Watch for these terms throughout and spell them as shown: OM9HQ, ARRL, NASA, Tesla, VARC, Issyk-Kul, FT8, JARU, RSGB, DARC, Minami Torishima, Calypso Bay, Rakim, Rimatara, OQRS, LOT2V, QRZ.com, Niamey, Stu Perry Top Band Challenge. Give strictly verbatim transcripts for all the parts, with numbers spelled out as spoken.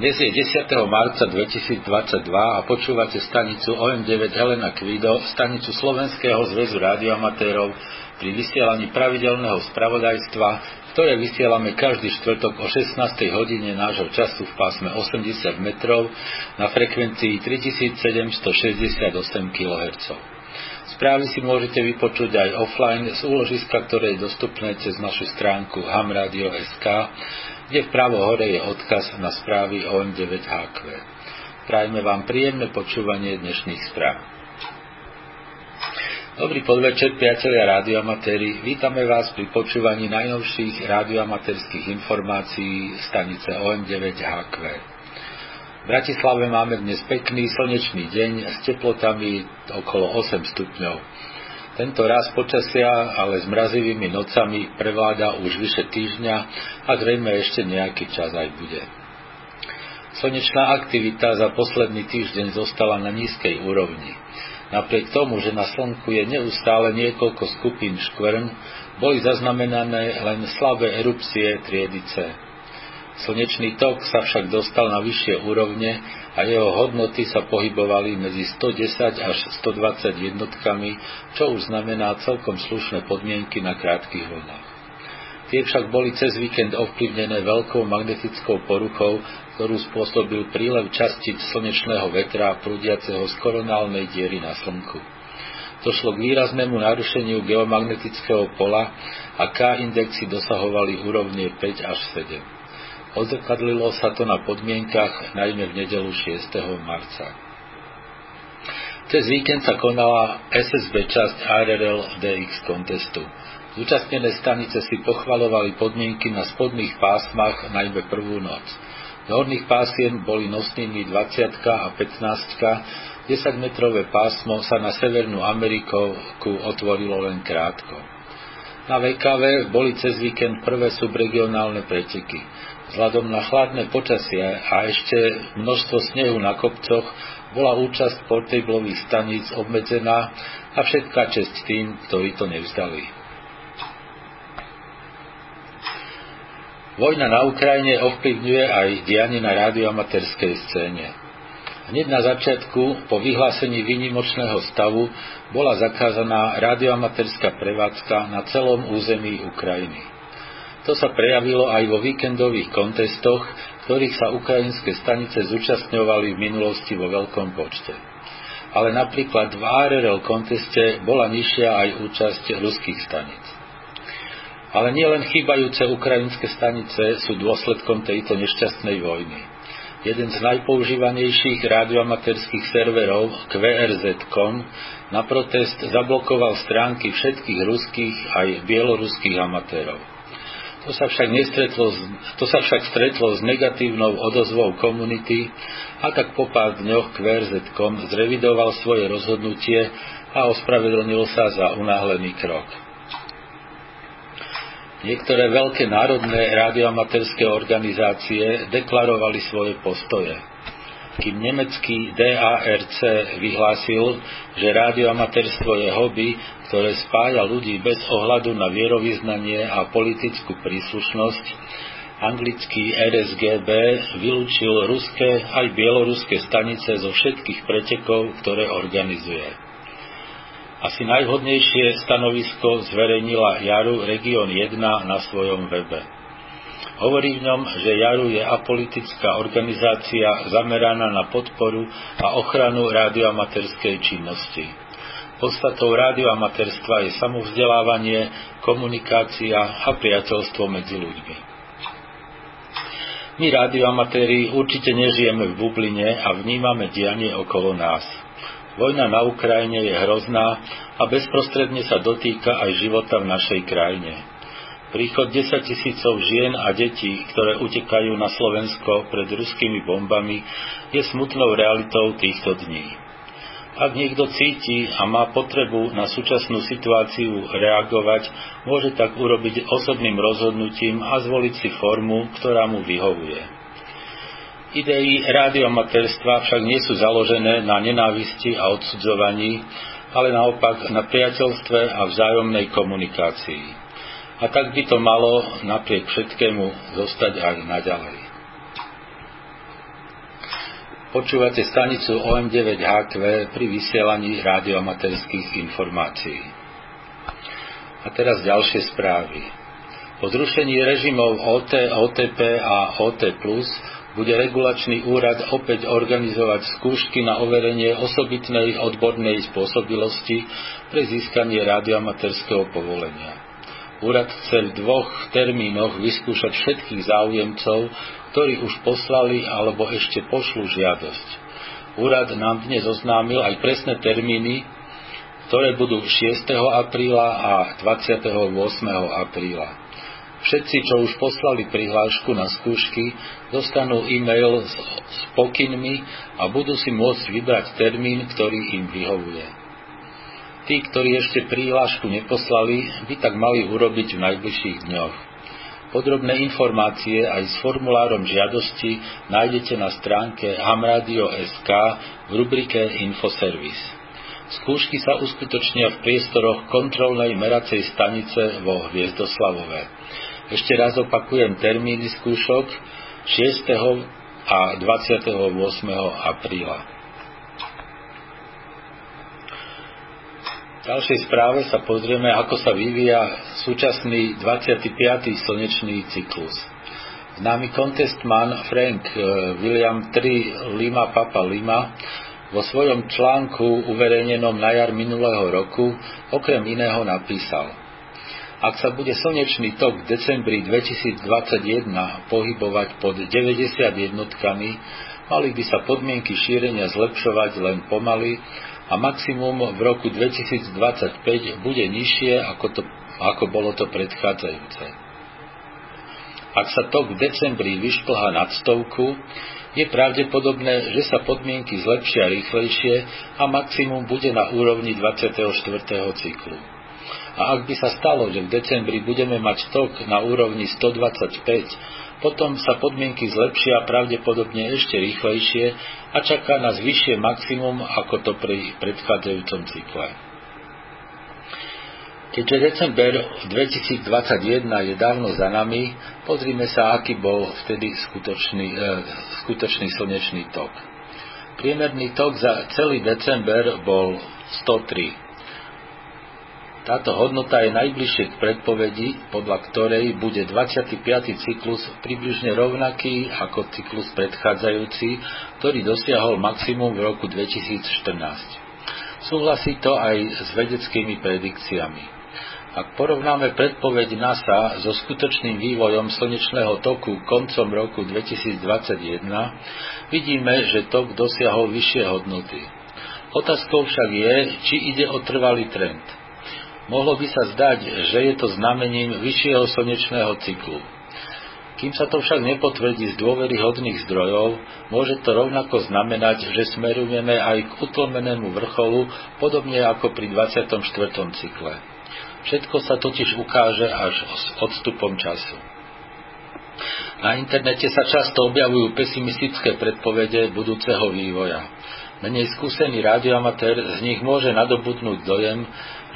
Dnes je desiateho marca dvetisícdvadsaťdva a počúvate stanicu ó em deväť Helena Kvido, stanicu Slovenského zväzu rádioamatérov pri vysielaní pravidelného spravodajstva, ktoré vysielame každý štvrtok o šestnástej hodine nášho času v pásme osemdesiat metrov na frekvencii tritisícsedemstošesťdesiatosem kilohertzov. Správy si môžete vypočuť aj offline z úložiska, ktoré je dostupné cez našu stránku ham radio bodka es ká, kde vpravo hore je odkaz na správy ó em deväť há kvé. Prajme vám príjemné počúvanie dnešných správ. Dobrý podvečer, priatelia rádioamatéri. Vítame vás pri počúvaní najnovších rádioamatérskych informácií stanice ó em deväť há kvé. V Bratislave máme dnes pekný slnečný deň s teplotami okolo osem stupňov. Tento raz počasia, ale s mrazivými nocami prevláda už vyše týždňa a zrejme ešte nejaký čas aj bude. Slnečná aktivita za posledný týždeň zostala na nízkej úrovni. Napriek tomu, že na slnku je neustále niekoľko skupín škvrn, boli zaznamenané len slabé erupcie triedy C. Slnečný tok sa však dostal na vyššie úrovne a jeho hodnoty sa pohybovali medzi stodesať až stodvadsať jednotkami, čo už znamená celkom slušné podmienky na krátkych vlnách. Tie však boli cez víkend ovplyvnené veľkou magnetickou poruchou, ktorú spôsobil prílev častíc slnečného vetra prúdiaceho z koronálnej diery na Slnku. Došlo k výraznému narušeniu geomagnetického pola a K-indexy dosahovali úrovne päť až sedem. Odzrkadlilo sa to na podmienkach, najmä v nedeľu šiesteho marca. Cez víkend sa konala es es bé časť á er er el dé iks kontestu. Zúčastnené stanice si pochvalovali podmienky na spodných pásmach, najmä prvú noc. Do horných pásiem boli nosnými dvadsať a pätnásť, desaťmetrové pásmo sa na Severnú Ameriku otvorilo len krátko. Na vé ká vé boli cez víkend prvé subregionálne preteky. Vzhľadom na chladné počasie a ešte množstvo snehu na kopcoch bola účasť portablových staníc obmedzená a všetká česť tým, ktorí to nevzdali. Vojna na Ukrajine ovplyvňuje aj dianie na rádioamatérskej scéne. Hneď na začiatku, po vyhlásení výnimočného stavu, bola zakázaná rádioamatérska prevádzka na celom území Ukrajiny. To sa prejavilo aj vo víkendových kontestoch, ktorých sa ukrajinské stanice zúčastňovali v minulosti vo veľkom počte. Ale napríklad v á er er el konteste bola nižšia aj účasť ruských staníc. Ale nielen chýbajúce ukrajinské stanice sú dôsledkom tejto nešťastnej vojny. Jeden z najpoužívanejších rádioamatérskych serverov kvé er zet bodka com na protest zablokoval stránky všetkých ruských aj bieloruských amatérov. To sa však nestretlo, to sa však stretlo s negatívnou odozvou komunity a tak po pár dňoch kvé er zet bodka com zrevidoval svoje rozhodnutie a ospravedlnil sa za unáhlený krok. Niektoré veľké národné rádioamatérske organizácie deklarovali svoje postoje. Kým nemecký dé á er cé vyhlásil, že rádioamatérstvo je hobby, ktoré spája ľudí bez ohľadu na vierovyznanie a politickú príslušnosť, anglický er es gé bé vylúčil ruské aj bieloruské stanice zo všetkých pretekov, ktoré organizuje. Asi najvhodnejšie stanovisko zverejnila JARU Region jeden na svojom webe. Hovorí v ňom, že JARU je apolitická organizácia zameraná na podporu a ochranu rádioamatérskej činnosti. Podstatou rádioamatérstva je samovzdelávanie, komunikácia a priateľstvo medzi ľuďmi. My rádioamatéri určite nežijeme v bubline a vnímame dianie okolo nás. Vojna na Ukrajine je hrozná a bezprostredne sa dotýka aj života v našej krajine. Príchod desaťtisícov žien a detí, ktoré utekajú na Slovensko pred ruskými bombami, je smutnou realitou týchto dní. Ak niekto cíti a má potrebu na súčasnú situáciu reagovať, môže tak urobiť osobným rozhodnutím a zvoliť si formu, ktorá mu vyhovuje. Idei rádioamatérstva však nie sú založené na nenávisti a odsudzovaní, ale naopak na priateľstve a vzájomnej komunikácii. A tak by to malo napriek všetkému zostať aj naďalej. Počúvate stanicu ó em deväť há kvé pri vysielaní rádioamatérskych informácií. A teraz ďalšie správy. Po zrušení režimov ó té, ó té pé a ó té plus, bude regulačný úrad opäť organizovať skúšky na overenie osobitnej odbornej spôsobilosti pre získanie rádioamatérskeho povolenia. Úrad chce v dvoch termínoch vyskúšať všetkých záujemcov, ktorí už poslali alebo ešte pošlu žiadosť. Úrad nám dnes oznámil aj presné termíny, ktoré budú šiesteho apríla a dvadsiateho ôsmeho apríla. Všetci, čo už poslali prihlášku na skúšky, dostanú e-mail s, s pokynmi a budú si môcť vybrať termín, ktorý im vyhovuje. Tí, ktorí ešte prihlášku neposlali, by tak mali urobiť v najbližších dňoch. Podrobné informácie aj s formulárom žiadosti nájdete na stránke ham radio bodka es ká v rubrike Infoservice. Skúšky sa uskutočnia v priestoroch kontrolnej meracej stanice vo Hviezdoslavove. Ešte raz opakujem termíny skúšok šiesteho a dvadsiateho ôsmeho apríla. V ďalšej správe sa pozrieme, ako sa vyvíja súčasný dvadsiaty piaty slnečný cyklus. Známy kontestman Frank William tri Lima Papa Lima vo svojom článku uverejnenom na jar minulého roku okrem iného napísal: Ak sa bude slnečný tok v decembri dvetisícdvadsaťjeden pohybovať pod deväťdesiat jednotkami, mali by sa podmienky šírenia zlepšovať len pomaly, a maximum v roku dvetisícdvadsaťpäť bude nižšie, ako, to, ako bolo to predchádzajúce. Ak sa tok v decembri vyšplhá nad stovku, je pravdepodobné, že sa podmienky zlepšia rýchlejšie a maximum bude na úrovni dvadsiateho štvrtého cyklu. A ak by sa stalo, že v decembri budeme mať tok na úrovni stodvadsaťpäť, potom sa podmienky zlepšia pravdepodobne ešte rýchlejšie a čaká nás vyššie maximum ako to pri predchádzajúcom cykle. Keďže december dvetisícdvadsaťjeden je dávno za nami, pozrime sa, aký bol vtedy skutočný, e, skutočný slnečný tok. Priemerný tok za celý december bol stotri. Táto hodnota je najbližšie k predpovedi, podľa ktorej bude dvadsiaty piaty cyklus približne rovnaký ako cyklus predchádzajúci, ktorý dosiahol maximum v roku dvetisícštrnásť. Súhlasí to aj s vedeckými predikciami. Ak porovnáme predpoveď NASA so skutočným vývojom slnečného toku koncom roku dvetisícdvadsaťjeden, vidíme, že tok dosiahol vyššie hodnoty. Otázkou však je, či ide o trvalý trend. Mohlo by sa zdať, že je to znamením vyššieho slnečného cyklu. Kým sa to však nepotvrdí z dôveryhodných zdrojov, môže to rovnako znamenať, že smerujeme aj k utlmenému vrcholu, podobne ako pri dvadsiatom štvrtom cykle. Všetko sa totiž ukáže až s odstupom času. Na internete sa často objavujú pesimistické predpovede budúceho vývoja. Menej skúsený rádioamatér z nich môže nadobudnúť dojem,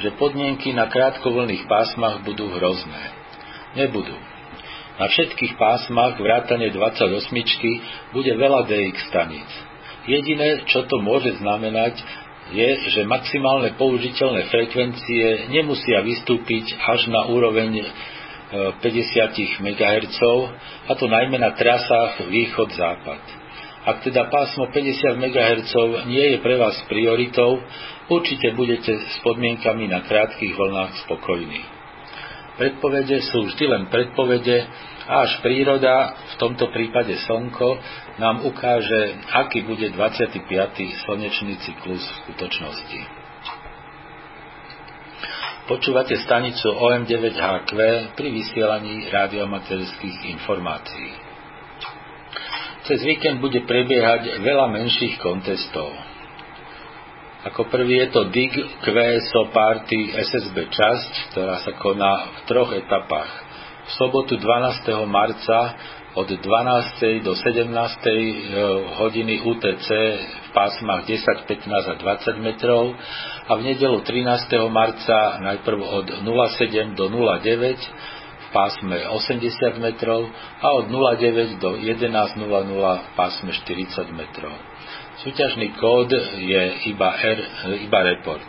že podmienky na krátkovlnných pásmach budú hrozné. Nebudú. Na všetkých pásmach vrátane dvadsaťosmičky bude veľa dé iks staníc. Jediné, čo to môže znamenať, je, že maximálne použiteľné frekvencie nemusia vystúpiť až na úroveň päťdesiat megahertzov, a to najmä na trasách východ-západ. Ak teda pásmo päťdesiat megahertzov nie je pre vás prioritou, určite budete s podmienkami na krátkych vlnách spokojní. Predpovede sú vždy len predpovede a až príroda, v tomto prípade slnko, nám ukáže, aký bude dvadsiaty piaty slnečný cyklus v skutočnosti. Počúvate stanicu ó em deväť há kvé pri vysielaní rádioamatérskych informácií. Cez víkend bude prebiehať veľa menších kontestov. Ako prvý je to D I G kvé es o party es es bé časť, ktorá sa koná v troch etapách. V sobotu dvanásteho marca od dvanástej do sedemnástej hodiny ú té cé v pásmach desať, pätnásť a dvadsať metrov a v nedeľu trinásteho marca najprv od nula sedem do nula deväť v pásme osemdesiat metrov a od nula deväť do jedenásť nula nula v pásme štyridsať metrov. Súťažný kód je iba, R, iba report.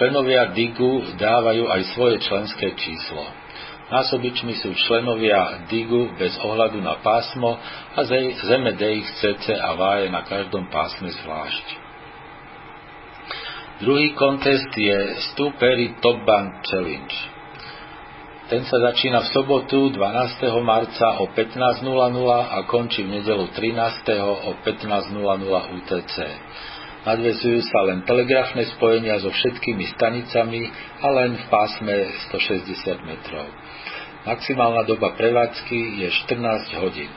Členovia digu dávajú aj svoje členské číslo. Násobičmi sú členovia digu bez ohľadu na pásmo a zeme D I C C a váje na každom pásme zvlášť. Druhý kontest je Stu Perry Top Band Challenge. Ten sa začína v sobotu dvanásteho marca o pätnásť nula nula a končí v nedelu trinásteho o pätnásť nula nula U T C. Nadvezujú sa len telegrafné spojenia so všetkými stanicami a len v pásme stošesťdesiat metrov. Maximálna doba prevádzky je štrnásť hodín.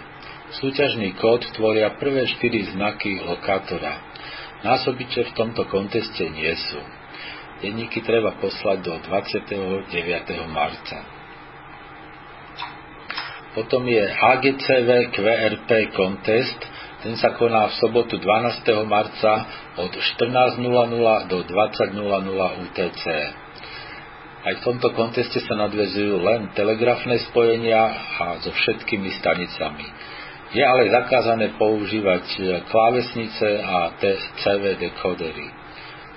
Súťažný kód tvoria prvé štyri znaky lokátora. Násobiče v tomto konteste nie sú. Denníky treba poslať do dvadsiateho deviateho marca. Potom je A G C V Q R P Contest. Ten sa koná v sobotu dvanásteho marca od štrnásť nula nula do dvadsať nula nula U T C. Aj v tomto konteste sa nadväzujú len telegrafné spojenia a so všetkými stanicami. Je ale zakázané používať klávesnice a C V dekodery.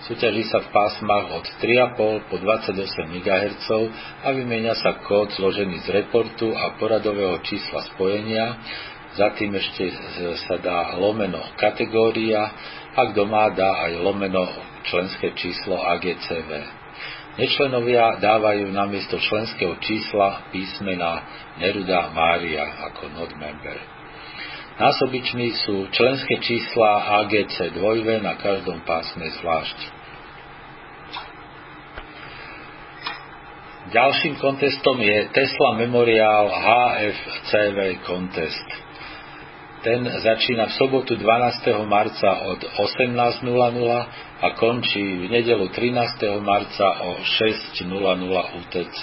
Súťaží sa v pásmach od tri a pol po dvadsaťosem megahertzov a vymenia sa kód zložený z reportu a poradového čísla spojenia, za tým ešte sa dá lomeno kategória a kto má, dá aj lomeno členské číslo A G C V. Nečlenovia dávajú namiesto členského čísla písmena Neruda Mária ako not member. Násobičmi sú členské čísla A G C dva V na každom pásme zvlášť. Ďalším kontestom je Tesla Memorial H F C W Contest. Ten začína v sobotu dvanásteho marca od osemnásť nula nula a končí v nedelu trinásteho marca o šesť nula nula U T C.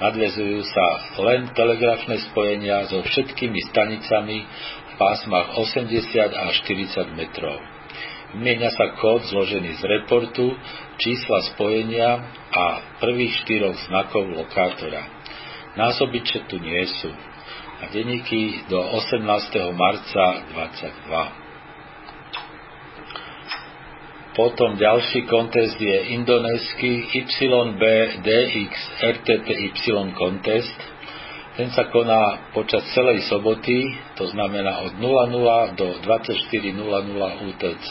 Nadvezujú sa len telegrafné spojenia so všetkými stanicami v pásmach osemdesiat a štyridsať metrov. Vymieňa sa kód zložený z reportu, čísla spojenia a prvých štyroch znakov lokátora. Násobiče tu nie sú. A denníky do osemnásteho marca dvadsaťdva. Potom ďalší kontest je indonésky Y B D X R T P Y Contest. Ten sa koná počas celej soboty, to znamená od nula nula do dvadsaťštyri nula nula U T C.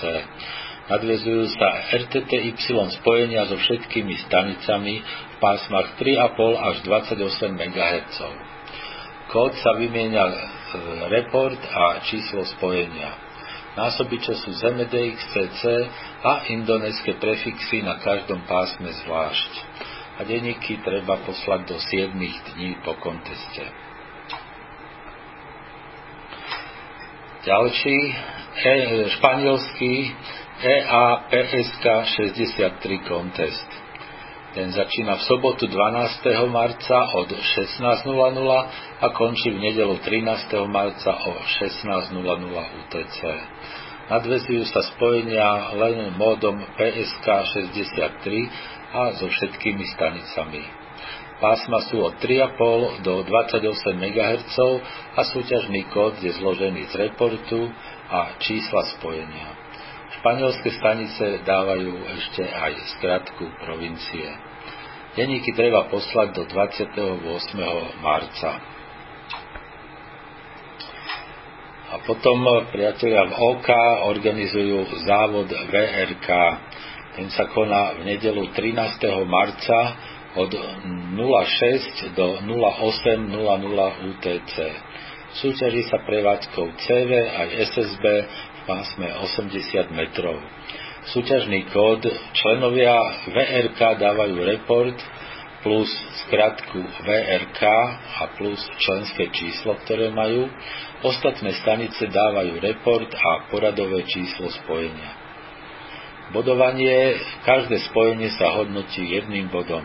Nadvezujú sa R T T Y spojenia so všetkými stanicami v pásmach tri a pol až dvadsaťosem megahertzov. Kód sa vymieňa report a číslo spojenia. Násobiče sú zeme D X C C a indonéske prefixy na každom pásme zvlášť. A denníky treba poslať do siedmich dní po konteste. Ďalší e, španielský E A P S K šesťdesiattri Contest. Ten začína v sobotu dvanásteho marca od šestnásť nula nula a končí v nedelu trinásteho marca o šestnásť nula nula U T C. Nadvezujú sa spojenia len módom P S K šesťdesiattri a so všetkými stanicami. Pásma sú od tri a pol do dvadsaťosem megahertzov a súťažný kód je zložený z reportu a čísla spojenia. Španielské stanice dávajú ešte aj skratku provincie. Denníky treba poslať do dvadsiateho ôsmeho marca. A potom priatelia v O K organizujú závod V R K. Ten sa koná v nedelu trinásteho marca od nula šesť do nula osem nula nula U T C. Súťaží sa prevádzkou C V aj S S B v pásme osemdesiat metrov. Súťažný kód členovia V R K dávajú report plus skratku V R K a plus členské číslo, ktoré majú. Ostatné stanice dávajú report a poradové číslo spojenia. Bodovanie, každé spojenie sa hodnotí jedným bodom.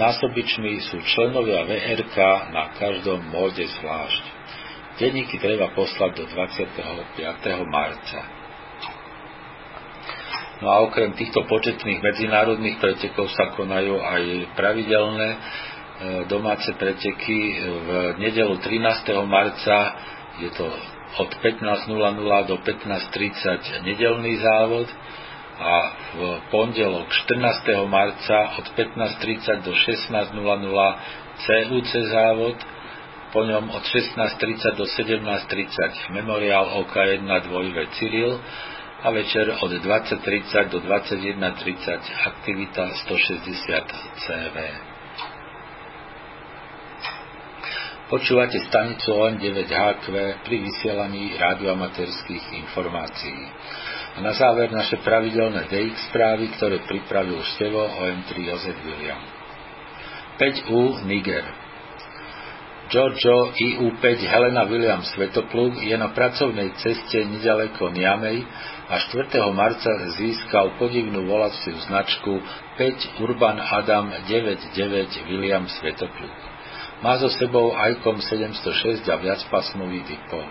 Násobičmi sú členovia V R K na každom móde zvlášť. Denníky treba poslať do dvadsiateho piateho marca. No a okrem týchto početných medzinárodných pretekov sa konajú aj pravidelné domáce preteky v nedeľu trinásteho marca, je to od pätnástej do pätnástej tridsať nedeľný závod a v pondelok štrnásteho marca od pätnástej tridsať do šestnástej cé ú cé závod, po ňom od šestnástej tridsať do sedemnástej tridsať Memorial ó ká jedna dva vé Cyril a večer od dvadsať tridsať do dvadsaťjeden tridsať aktivita stošesťdesiat cé vé. Počúvate stanicu ó em deväť há kvé pri vysielaní radioamatérskych informácií. A na záver naše pravidelné dé iks správy, ktoré pripravil števo ó em tri Jozef William. päť ú Niger. Giorgio í ú päť Helena William Svetopluk je na pracovnej ceste nedaleko Niamey a štvrtého marca získal podivnú volaciu značku päť Urban Adam deväťdesiatdeväť William Svetopluk. Má so sebou í com sedemsto šesť a viacpásmový dipol.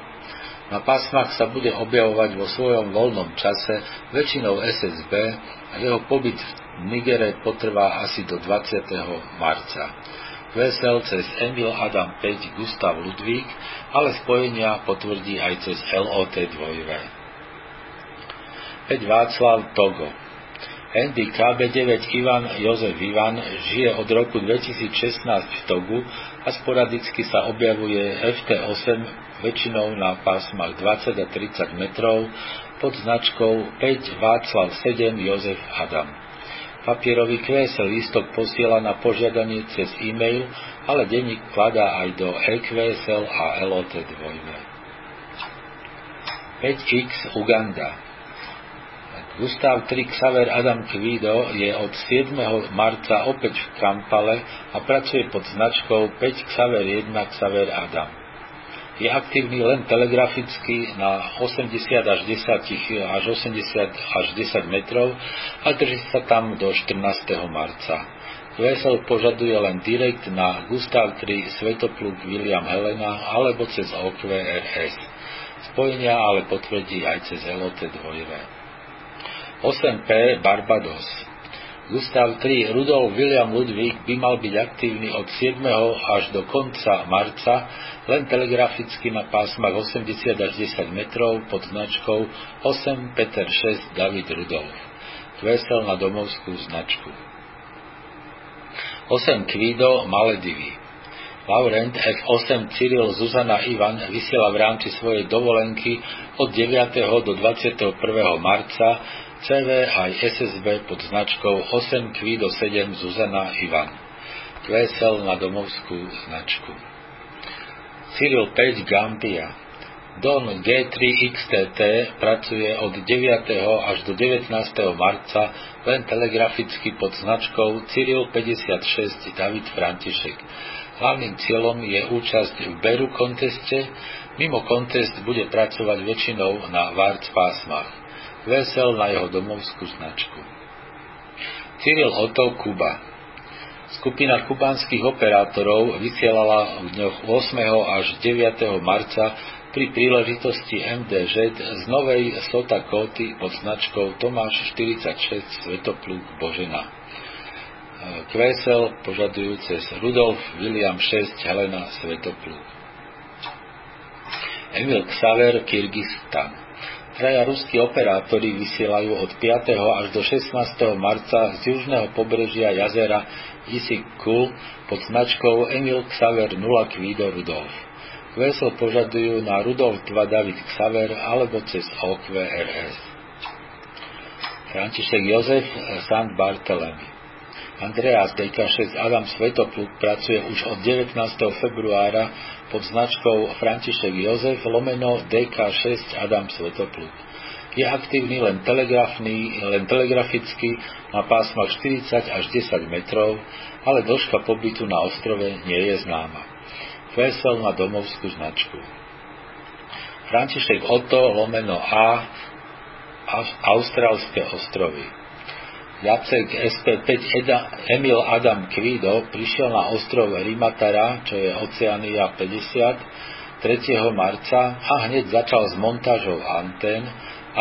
Na pásmach sa bude objavovať vo svojom voľnom čase väčšinou es es bé a jeho pobyt v Nigere potrvá asi do dvadsiateho marca. kvé es el cez Emil Adam päť Gustav Ludvík, ale spojenia potvrdí aj cez el ó té dva vé. päť Václav Togo. Andy ká bé deväť Ivan Jozef Ivan žije od roku dvetisícšestnásť v Togu a sporadicky sa objavuje ef té osem väčšinou na pásmach dvadsať a tridsať metrov pod značkou päť Václav sedem Jozef Adam. Papierový kvé es el lístok posiela na požiadanie cez e-mail, ale denník kladá aj do e kvé es el a el ó té dva vé. päť iks Uganda. Gustav tri Xaver Adam Kvido je od siedmeho marca opäť v Kampale a pracuje pod značkou päť Xaver jeden Xaver Adam. Je aktívny len telegraficky na osemdesiat až desať metrov a drží sa tam do štrnásteho marca. kvé es el požaduje len direkt na Gustav tri Svetopluk William Helena alebo cez ó kvé er es. Spojenia ale potvrdí aj cez el ó té dva vé. osem pé Barbados. Gustav tri Rudolf William Ludvík by mal byť aktívny od siedmeho až do konca marca, len telegraficky na pásmach osemdesiat až desať metrov pod značkou osem Peter šesť David Rudolf. Kvesel na domovskú značku. osem Kvido Maledivy. Laurent ef osem Cyril Zuzana Ivan vysiela v rámci svojej dovolenky od deviateho do dvadsiateho prvého marca cé vé aj es es bé pod značkou osem Kvido sedem Zuzana Ivan. kvé es el na domovskú značku. Cyril päť Gambia. Don gé tri iks té té pracuje od deviateho až do devätnásteho marca len telegraficky pod značkou Cyril päťdesiatšesť David František. Hlavným cieľom je účasť v Beru konteste, mimo kontest bude pracovať väčšinou na vé á er cé pásmach. Vesel na jeho domovskú značku. Cyril Otto Kuba. Skupina kubánskych operátorov vysielala v dňoch ôsmeho až deviateho marca pri príležitosti em dé zet z Novej Sota Kóty pod značkou Tomáš štyridsaťšesť Svetopluk Božena. kvé es el požadujú cez Rudolf William šesť Helena Svetopluk. Emil Xaver Kyrgyzstan. Traja ruskí operátori vysielajú od piateho až do šestnásteho marca z južného pobrežia jazera Issyk-Kul pod značkou Emil Xaver nula Kvido Rudolf. kvé es el požadujú na Rudolf dva David Xaver alebo cez ó kvé er es. František Jozef Sant Bartelemy. Andreas dé ká šesť Adam Svetopluk pracuje už od devätnásteho februára pod značkou František Jozef lomeno dé ká šesť Adam Svetopluk. Je aktívny len, len telegraficky na pásmach štyridsať až desať metrov, ale dĺžka pobytu na ostrove nie je známa. Vesel na domovskú značku. František Otto lomeno A Austrálske ostrovy. Jacek es pé päť Eda, Emil Adam Kvido prišiel na ostrov Rimatara, čo je Oceania päťdesiat, tretieho marca a hneď začal s montážou antén a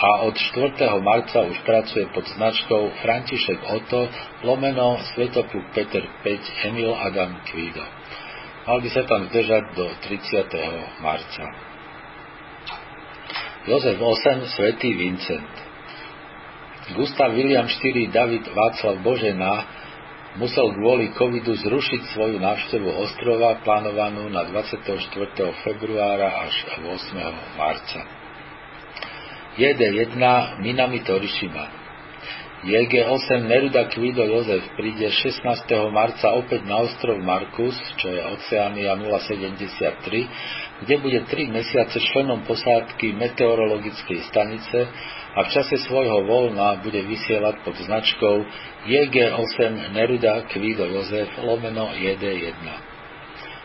a od štvrtého marca už pracuje pod značkou František Otto lomeno Svetopluk Peter päť Emil Adam Kvido. Mal by sa tam zdržať do tridsiateho marca. Jozef osem Svetý Vincent. Gustav William štyri David Václav Božená musel kvôli covidu zrušiť svoju návštevu ostrova plánovanú na dvadsiateho štvrtého februára až ôsmeho marca. jé dé jeden Minami Torishima. jé gé osem Neruda Kvido Jozef príde šestnásteho marca opäť na ostrov Markus, čo je Oceania nula sedemdesiattri, kde bude tri mesiace členom posádky meteorologickej stanice a v čase svojho voľna bude vysielať pod značkou jé gé osem Neruda Kvido Jozef lomeno jé dé jeden.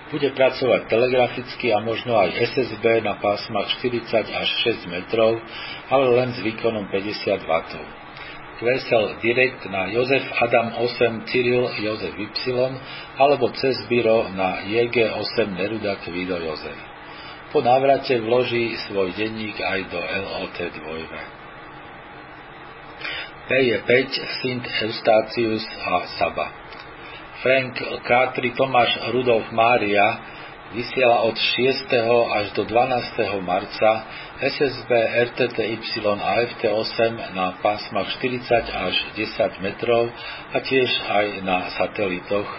Bude pracovať telegraficky a možno aj es es bé na pásmach štyridsať až šesť metrov, ale len s výkonom päťdesiat wattov. kvé es el direkt na Jozef Adam osem Cyril Jozef Y alebo cez byro na jé gé osem Neruda Kvido Jozef. Po návrate vloží svoj denník aj do el ó té dva vé. pé päť, Sint Eustácius a Saba. Frank Kátri Tomáš Rudolf Mária vysiela od šiesteho až do dvanásteho marca es es bé er té té ypsilon a ef té osem na pásmach štyridsať až desať metrov a tiež aj na satelitoch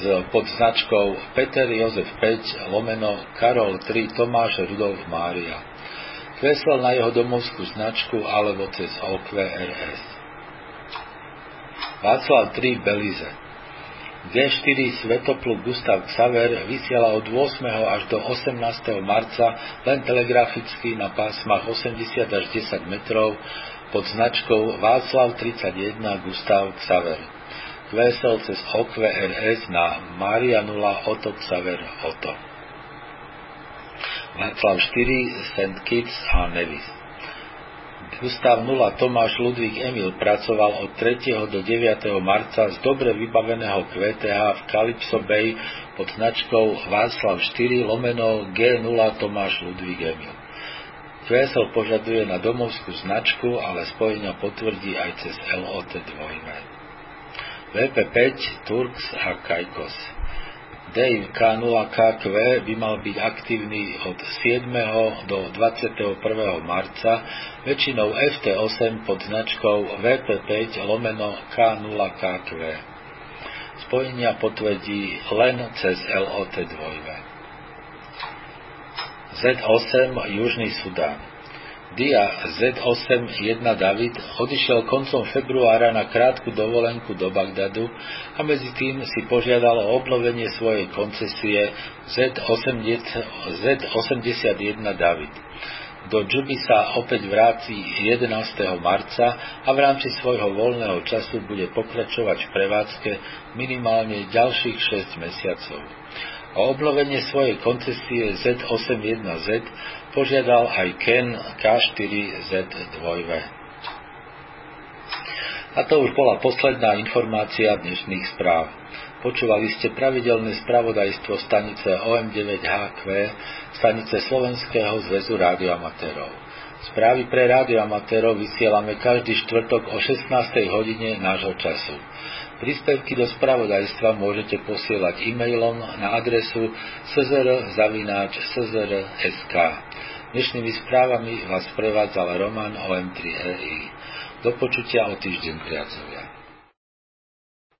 s podznačkou Peter Jozef päť lomeno Karol tri Tomáš Rudolf Mária. Veslal na jeho domovskú značku alebo cez ó kvé er es. Václav tri Belize. gé štyri Svetopluk Gustav Xaver vysiela od ôsmeho až do osemnásteho marca len telegraficky na pásmach osemdesiat až desať metrov pod značkou Václav tridsaťjeden Gustav Xaver. Vesel cez ó kvé er es na Maria nula Otto Xaver Otto. Václav štyri, Saint Kitts a Nevis. Gustav nula Tomáš Ludvík Emil pracoval od tretieho do deviateho marca z dobre vybaveného kvé té há v Calypso Bay pod značkou Václav štyri lomeno gé nula Tomáš Ludvík Emil. kvé es el požaduje na domovskú značku, ale spojenia potvrdí aj cez el ó té dva vé. vé pé päť Turks a Caicos. Dave ká nula ká kvé by mal byť aktívny od siedmeho do dvadsiateho prvého marca, väčšinou ef té osem pod značkou vé pé päť lomeno ká nula ká kvé. Spojenia potvrdí len cez el ó té dva vé. zet osem Južný Sudán. Dia zet osem jeden David odišiel koncom februára na krátku dovolenku do Bagdadu a medzi tým si požiadal o obnovenie svojej koncesie zet osemdesiatjeden David. Do Džuby sa opäť vráti jedenásteho marca a v rámci svojho voľného času bude pokračovať v prevádzke minimálne ďalších šesť mesiacov. O obnovenie svojej koncesie zet osemdesiatjeden zet požiadal aj Ken ká štyri zet dva vé. A to už bola posledná informácia dnešných správ. Počúvali ste pravidelné spravodajstvo stanice ó em deväť há kvé, stanice Slovenského zväzu rádioamatérov. Správy pre rádioamatérov vysielame každý štvrtok o šestnástej hodine nášho času. Príspevky do spravodajstva môžete posielať e-mailom na adresu czr zavináč czr bodka es ká. Dnešnými správami vás prevádzal Roman ó em tri er í. Do počutia o týždeň, priatelia.